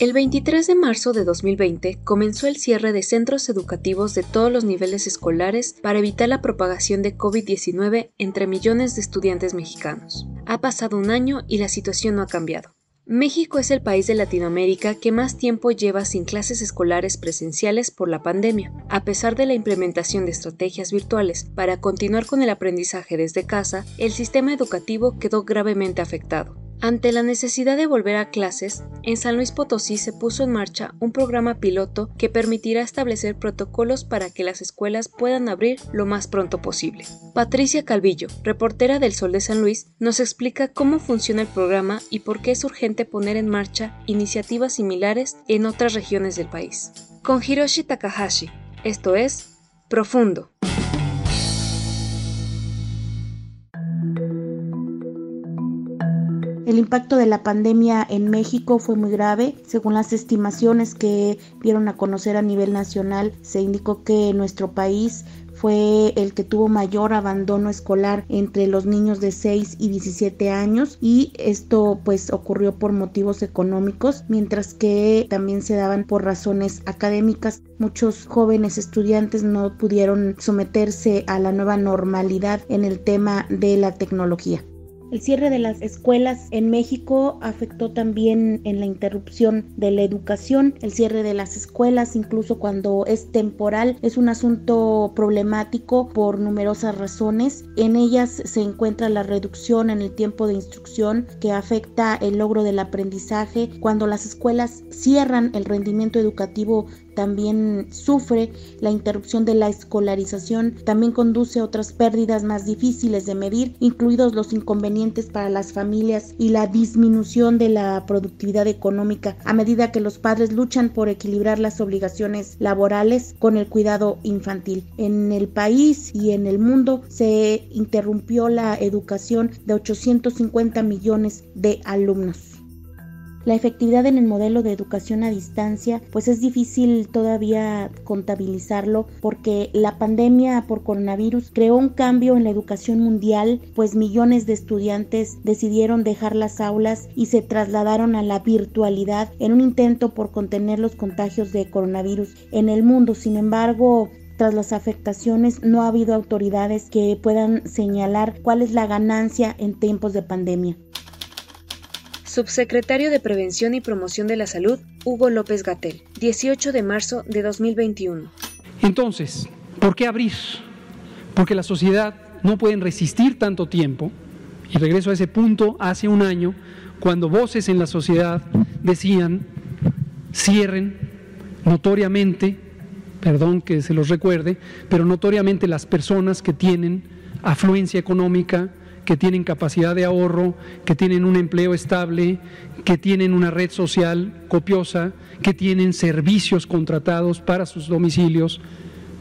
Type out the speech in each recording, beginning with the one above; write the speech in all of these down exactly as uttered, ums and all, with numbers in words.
El veintitrés de marzo de dos mil veinte comenzó el cierre de centros educativos de todos los niveles escolares para evitar la propagación de COVID diecinueve entre millones de estudiantes mexicanos. Ha pasado un año y la situación no ha cambiado. México es el país de Latinoamérica que más tiempo lleva sin clases escolares presenciales por la pandemia, a pesar de la implementación de estrategias virtuales para continuar con el aprendizaje desde casa. El sistema educativo quedó gravemente afectado. Ante la necesidad de volver a clases, en San Luis Potosí se puso en marcha un programa piloto que permitirá establecer protocolos para que las escuelas puedan abrir lo más pronto posible. Patricia Calvillo, reportera del Sol de San Luis, nos explica cómo funciona el programa y por qué es urgente poner en marcha iniciativas similares en otras regiones del país. Con Hiroshi Takahashi, esto es Profundo. El impacto de la pandemia en México fue muy grave. Según las estimaciones que dieron a conocer a nivel nacional, se indicó que nuestro país fue el que tuvo mayor abandono escolar entre los niños de seis y diecisiete años, y esto pues ocurrió por motivos económicos, mientras que también se daban por razones académicas. Muchos jóvenes estudiantes no pudieron someterse a la nueva normalidad en el tema de la tecnología. El cierre de las escuelas en México afectó también en la interrupción de la educación. El cierre de las escuelas, incluso cuando es temporal, es un asunto problemático por numerosas razones. En ellas se encuentra la reducción en el tiempo de instrucción que afecta el logro del aprendizaje. Cuando las escuelas cierran, el rendimiento educativo también sufre. La interrupción de la escolarización también conduce a otras pérdidas más difíciles de medir, incluidos los inconvenientes para las familias y la disminución de la productividad económica a medida que los padres luchan por equilibrar las obligaciones laborales con el cuidado infantil. En el país y en el mundo se interrumpió la educación de ochocientos cincuenta millones de alumnos. La efectividad en el modelo de educación a distancia, pues es difícil todavía contabilizarlo, porque la pandemia por coronavirus creó un cambio en la educación mundial, pues millones de estudiantes decidieron dejar las aulas y se trasladaron a la virtualidad en un intento por contener los contagios de coronavirus en el mundo. Sin embargo, tras las afectaciones, no ha habido autoridades que puedan señalar cuál es la ganancia en tiempos de pandemia. Subsecretario de Prevención y Promoción de la Salud, Hugo López-Gatell, dieciocho de marzo de dos mil veintiuno. Entonces, ¿por qué abrir? Porque la sociedad no puede resistir tanto tiempo, y regreso a ese punto hace un año, cuando voces en la sociedad decían, cierren notoriamente, perdón que se los recuerde, pero notoriamente las personas que tienen afluencia económica, que tienen capacidad de ahorro, que tienen un empleo estable, que tienen una red social copiosa, que tienen servicios contratados para sus domicilios,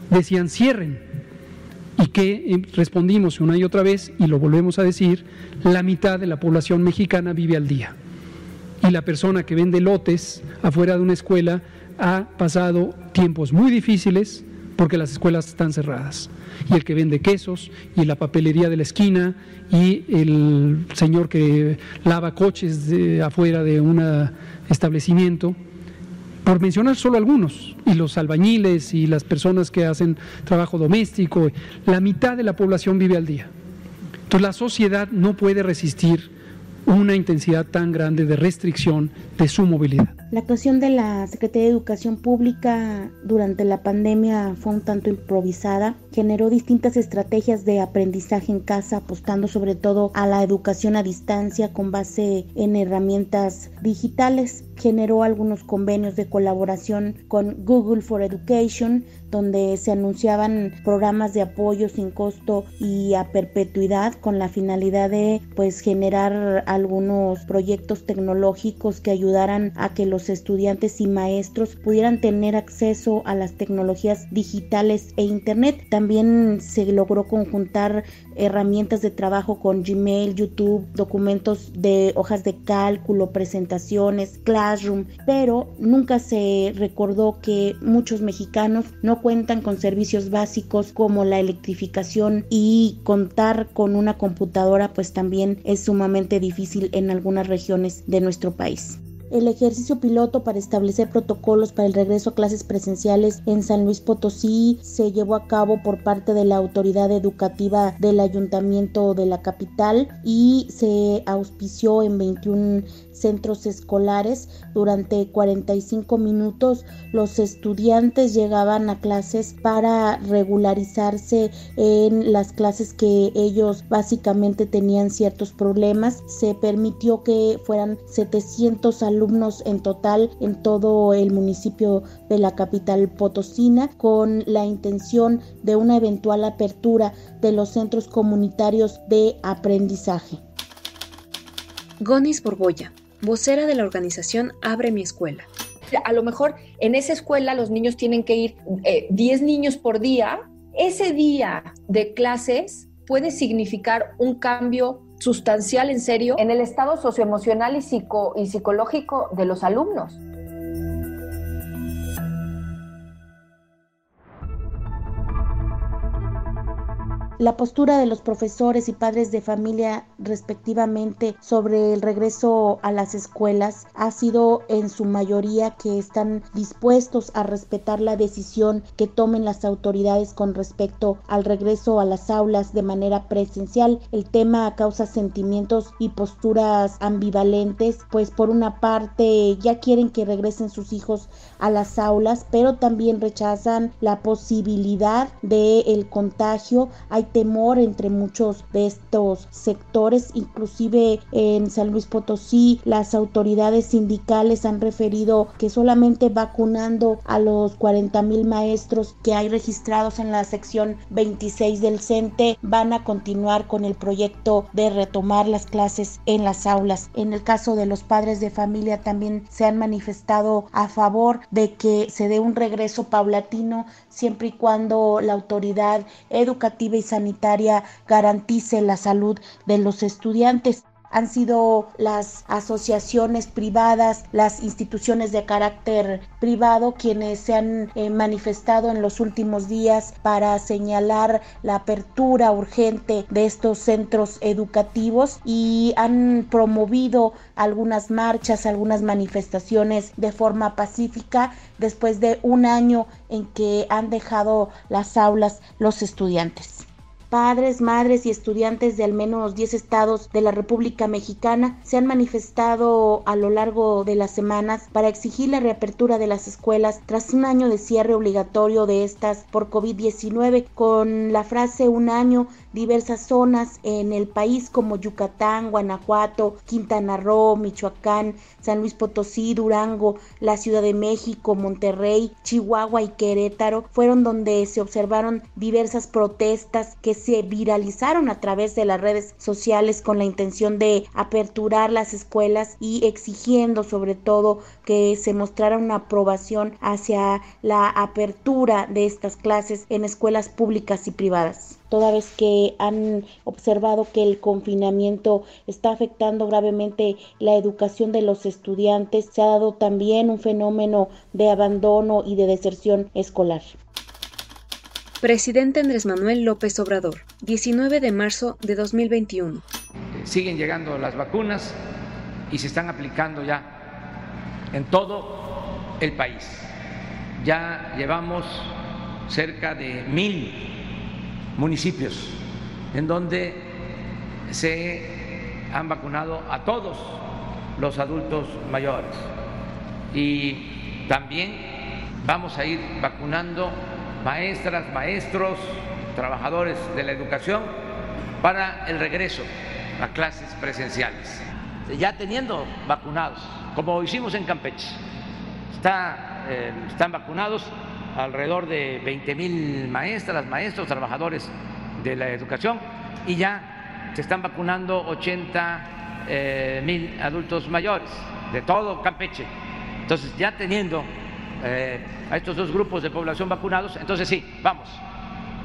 decían cierren. Y que respondimos una y otra vez, y lo volvemos a decir, la mitad de la población mexicana vive al día. Y la persona que vende lotes afuera de una escuela ha pasado tiempos muy difíciles, porque las escuelas están cerradas, y el que vende quesos, y la papelería de la esquina, y el señor que lava coches de afuera de un establecimiento, por mencionar solo algunos, y los albañiles, y las personas que hacen trabajo doméstico, la mitad de la población vive al día. Entonces la sociedad no puede resistir una intensidad tan grande de restricción de su movilidad. La actuación de la Secretaría de Educación Pública durante la pandemia fue un tanto improvisada. Generó distintas estrategias de aprendizaje en casa, apostando sobre todo a la educación a distancia con base en herramientas digitales. Generó algunos convenios de colaboración con Google for Education, donde se anunciaban programas de apoyo sin costo y a perpetuidad con la finalidad de pues generar algunos proyectos tecnológicos que ayudaran a que los estudiantes y maestros pudieran tener acceso a las tecnologías digitales e internet. También se logró conjuntar herramientas de trabajo con Gmail, YouTube, documentos de hojas de cálculo, presentaciones, Classroom, pero nunca se recordó que muchos mexicanos no cuentan con servicios básicos como la electrificación, y contar con una computadora pues también es sumamente difícil en algunas regiones de nuestro país. El ejercicio piloto para establecer protocolos para el regreso a clases presenciales en San Luis Potosí se llevó a cabo por parte de la autoridad educativa del ayuntamiento de la capital y se auspició en veintiún centros escolares. Durante cuarenta y cinco minutos los estudiantes llegaban a clases para regularizarse en las clases que ellos básicamente tenían ciertos problemas. Se permitió que fueran setecientos alumnos alumnos en total en todo el municipio de la capital potosina, con la intención de una eventual apertura de los centros comunitarios de aprendizaje. Gonis Borbolla, vocera de la organización Abre Mi Escuela. A lo mejor en esa escuela los niños tienen que ir eh, diez niños por día. Ese día de clases puede significar un cambio sustancial, en serio, en el estado socioemocional y, psico- y psicológico de los alumnos. La postura de los profesores y padres de familia respectivamente sobre el regreso a las escuelas ha sido en su mayoría que están dispuestos a respetar la decisión que tomen las autoridades con respecto al regreso a las aulas de manera presencial. El tema causa sentimientos y posturas ambivalentes, pues por una parte ya quieren que regresen sus hijos a las aulas, pero también rechazan la posibilidad del contagio. Hay temor entre muchos de estos sectores, inclusive en San Luis Potosí las autoridades sindicales han referido que solamente vacunando a los cuarenta mil maestros que hay registrados en la sección veintiséis del C N T E van a continuar con el proyecto de retomar las clases en las aulas. En el caso de los padres de familia también se han manifestado a favor de que se dé un regreso paulatino siempre y cuando la autoridad educativa y sanitaria garantice la salud de los estudiantes. Han sido las asociaciones privadas, las instituciones de carácter privado quienes se han eh, manifestado en los últimos días para señalar la apertura urgente de estos centros educativos y han promovido algunas marchas, algunas manifestaciones de forma pacífica después de un año en que han dejado las aulas los estudiantes. Padres, madres y estudiantes de al menos diez estados de la República Mexicana se han manifestado a lo largo de las semanas para exigir la reapertura de las escuelas tras un año de cierre obligatorio de estas por covid diecinueve, con la frase "un año". Diversas zonas en el país como Yucatán, Guanajuato, Quintana Roo, Michoacán, San Luis Potosí, Durango, la Ciudad de México, Monterrey, Chihuahua y Querétaro fueron donde se observaron diversas protestas que se viralizaron a través de las redes sociales con la intención de aperturar las escuelas y exigiendo sobre todo que se mostrara una aprobación hacia la apertura de estas clases en escuelas públicas y privadas. Toda vez que han observado que el confinamiento está afectando gravemente la educación de los estudiantes, se ha dado también un fenómeno de abandono y de deserción escolar. Presidente Andrés Manuel López Obrador, diecinueve de marzo de dos mil veintiuno. Siguen llegando las vacunas y se están aplicando ya en todo el país. Ya llevamos cerca de mil municipios en donde se han vacunado a todos los adultos mayores, y también vamos a ir vacunando maestras, maestros, trabajadores de la educación para el regreso a clases presenciales, ya teniendo vacunados, como hicimos en Campeche. Está, eh, están vacunados alrededor de veinte mil maestras, maestros, trabajadores de la educación, y ya se están vacunando ochenta eh, mil adultos mayores de todo Campeche. Entonces, ya teniendo eh, a estos dos grupos de población vacunados, entonces sí, vamos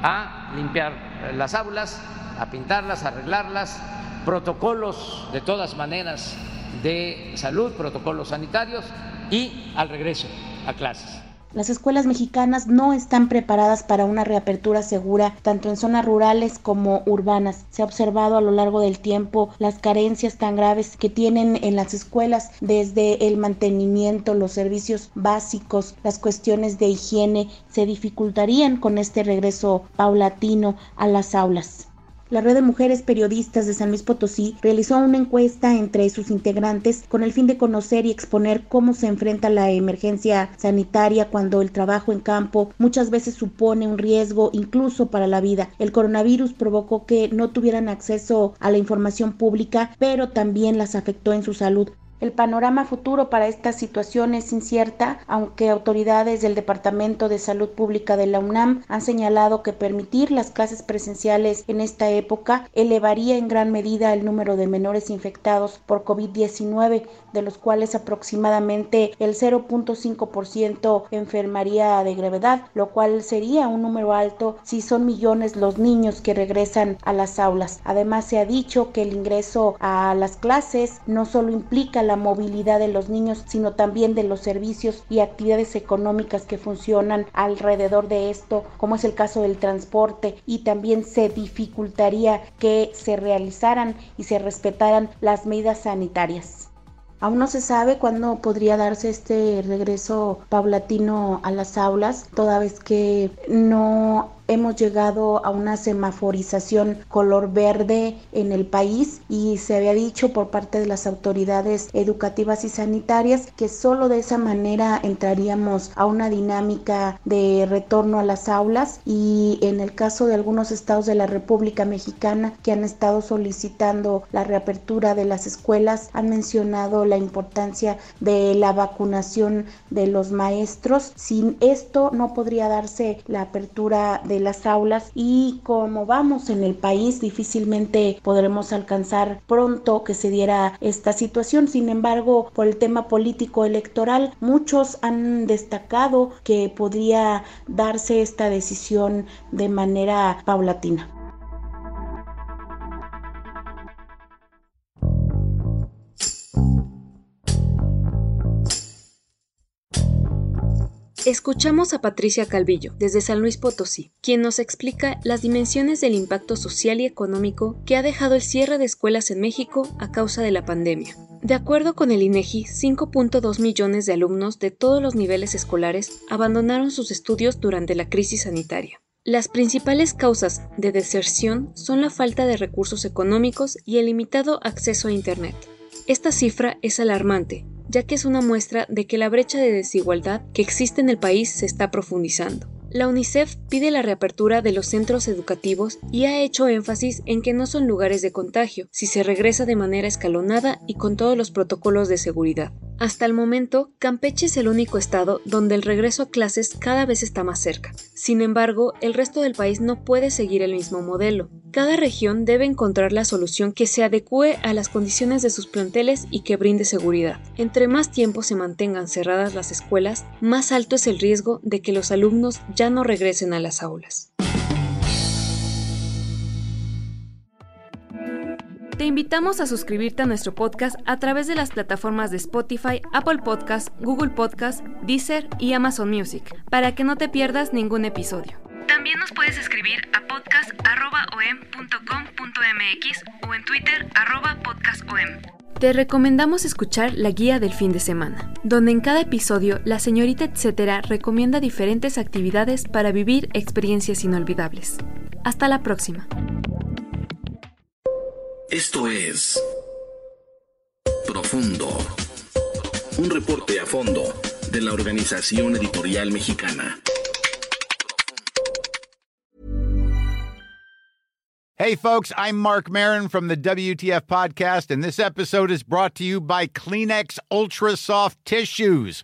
a limpiar las aulas, a pintarlas, a arreglarlas, protocolos de todas maneras de salud, protocolos sanitarios y al regreso a clases. Las escuelas mexicanas no están preparadas para una reapertura segura, tanto en zonas rurales como urbanas. Se ha observado a lo largo del tiempo las carencias tan graves que tienen en las escuelas, desde el mantenimiento, los servicios básicos, las cuestiones de higiene, se dificultarían con este regreso paulatino a las aulas. La Red de Mujeres Periodistas de San Luis Potosí realizó una encuesta entre sus integrantes con el fin de conocer y exponer cómo se enfrenta la emergencia sanitaria cuando el trabajo en campo muchas veces supone un riesgo incluso para la vida. El coronavirus provocó que no tuvieran acceso a la información pública, pero también las afectó en su salud. El panorama futuro para esta situación es incierta, aunque autoridades del Departamento de Salud Pública de la UNAM han señalado que permitir las clases presenciales en esta época elevaría en gran medida el número de menores infectados por COVID diecinueve, de los cuales aproximadamente el cero punto cinco por ciento enfermaría de gravedad, lo cual sería un número alto si son millones los niños que regresan a las aulas. Además, se ha dicho que el ingreso a las clases no solo implica la movilidad de los niños, sino también de los servicios y actividades económicas que funcionan alrededor de esto, como es el caso del transporte, y también se dificultaría que se realizaran y se respetaran las medidas sanitarias. Aún no se sabe cuándo podría darse este regreso paulatino a las aulas, toda vez que no hemos llegado a una semaforización color verde en el país, y se había dicho por parte de las autoridades educativas y sanitarias que solo de esa manera entraríamos a una dinámica de retorno a las aulas. Y en el caso de algunos estados de la República Mexicana que han estado solicitando la reapertura de las escuelas, han mencionado la importancia de la vacunación de los maestros. Sin esto no podría darse la apertura de las aulas, y como vamos en el país, difícilmente podremos alcanzar pronto que se diera esta situación. Sin embargo, por el tema político electoral, muchos han destacado que podría darse esta decisión de manera paulatina. Escuchamos a Patricia Calvillo, desde San Luis Potosí, quien nos explica las dimensiones del impacto social y económico que ha dejado el cierre de escuelas en México a causa de la pandemia. De acuerdo con el INEGI, cinco punto dos millones de alumnos de todos los niveles escolares abandonaron sus estudios durante la crisis sanitaria. Las principales causas de deserción son la falta de recursos económicos y el limitado acceso a Internet. Esta cifra es alarmante, ya que es una muestra de que la brecha de desigualdad que existe en el país se está profundizando. La UNICEF pide la reapertura de los centros educativos y ha hecho énfasis en que no son lugares de contagio si se regresa de manera escalonada y con todos los protocolos de seguridad. Hasta el momento, Campeche es el único estado donde el regreso a clases cada vez está más cerca. Sin embargo, el resto del país no puede seguir el mismo modelo. Cada región debe encontrar la solución que se adecue a las condiciones de sus planteles y que brinde seguridad. Entre más tiempo se mantengan cerradas las escuelas, más alto es el riesgo de que los alumnos ya no regresen a las aulas. Te invitamos a suscribirte a nuestro podcast a través de las plataformas de Spotify, Apple Podcasts, Google Podcasts, Deezer y Amazon Music, para que no te pierdas ningún episodio. También nos puedes escribir a podcast arroba o e m punto com punto m x o en Twitter arroba podcast o e m. Te recomendamos escuchar la guía del fin de semana, donde en cada episodio la señorita etcétera recomienda diferentes actividades para vivir experiencias inolvidables. Hasta la próxima. Esto es Profundo, un reporte a fondo de la Organización Editorial Mexicana. Hey folks, I'm Mark Maron from the W T F podcast, and this episode is brought to you by Kleenex Ultra Soft Tissues.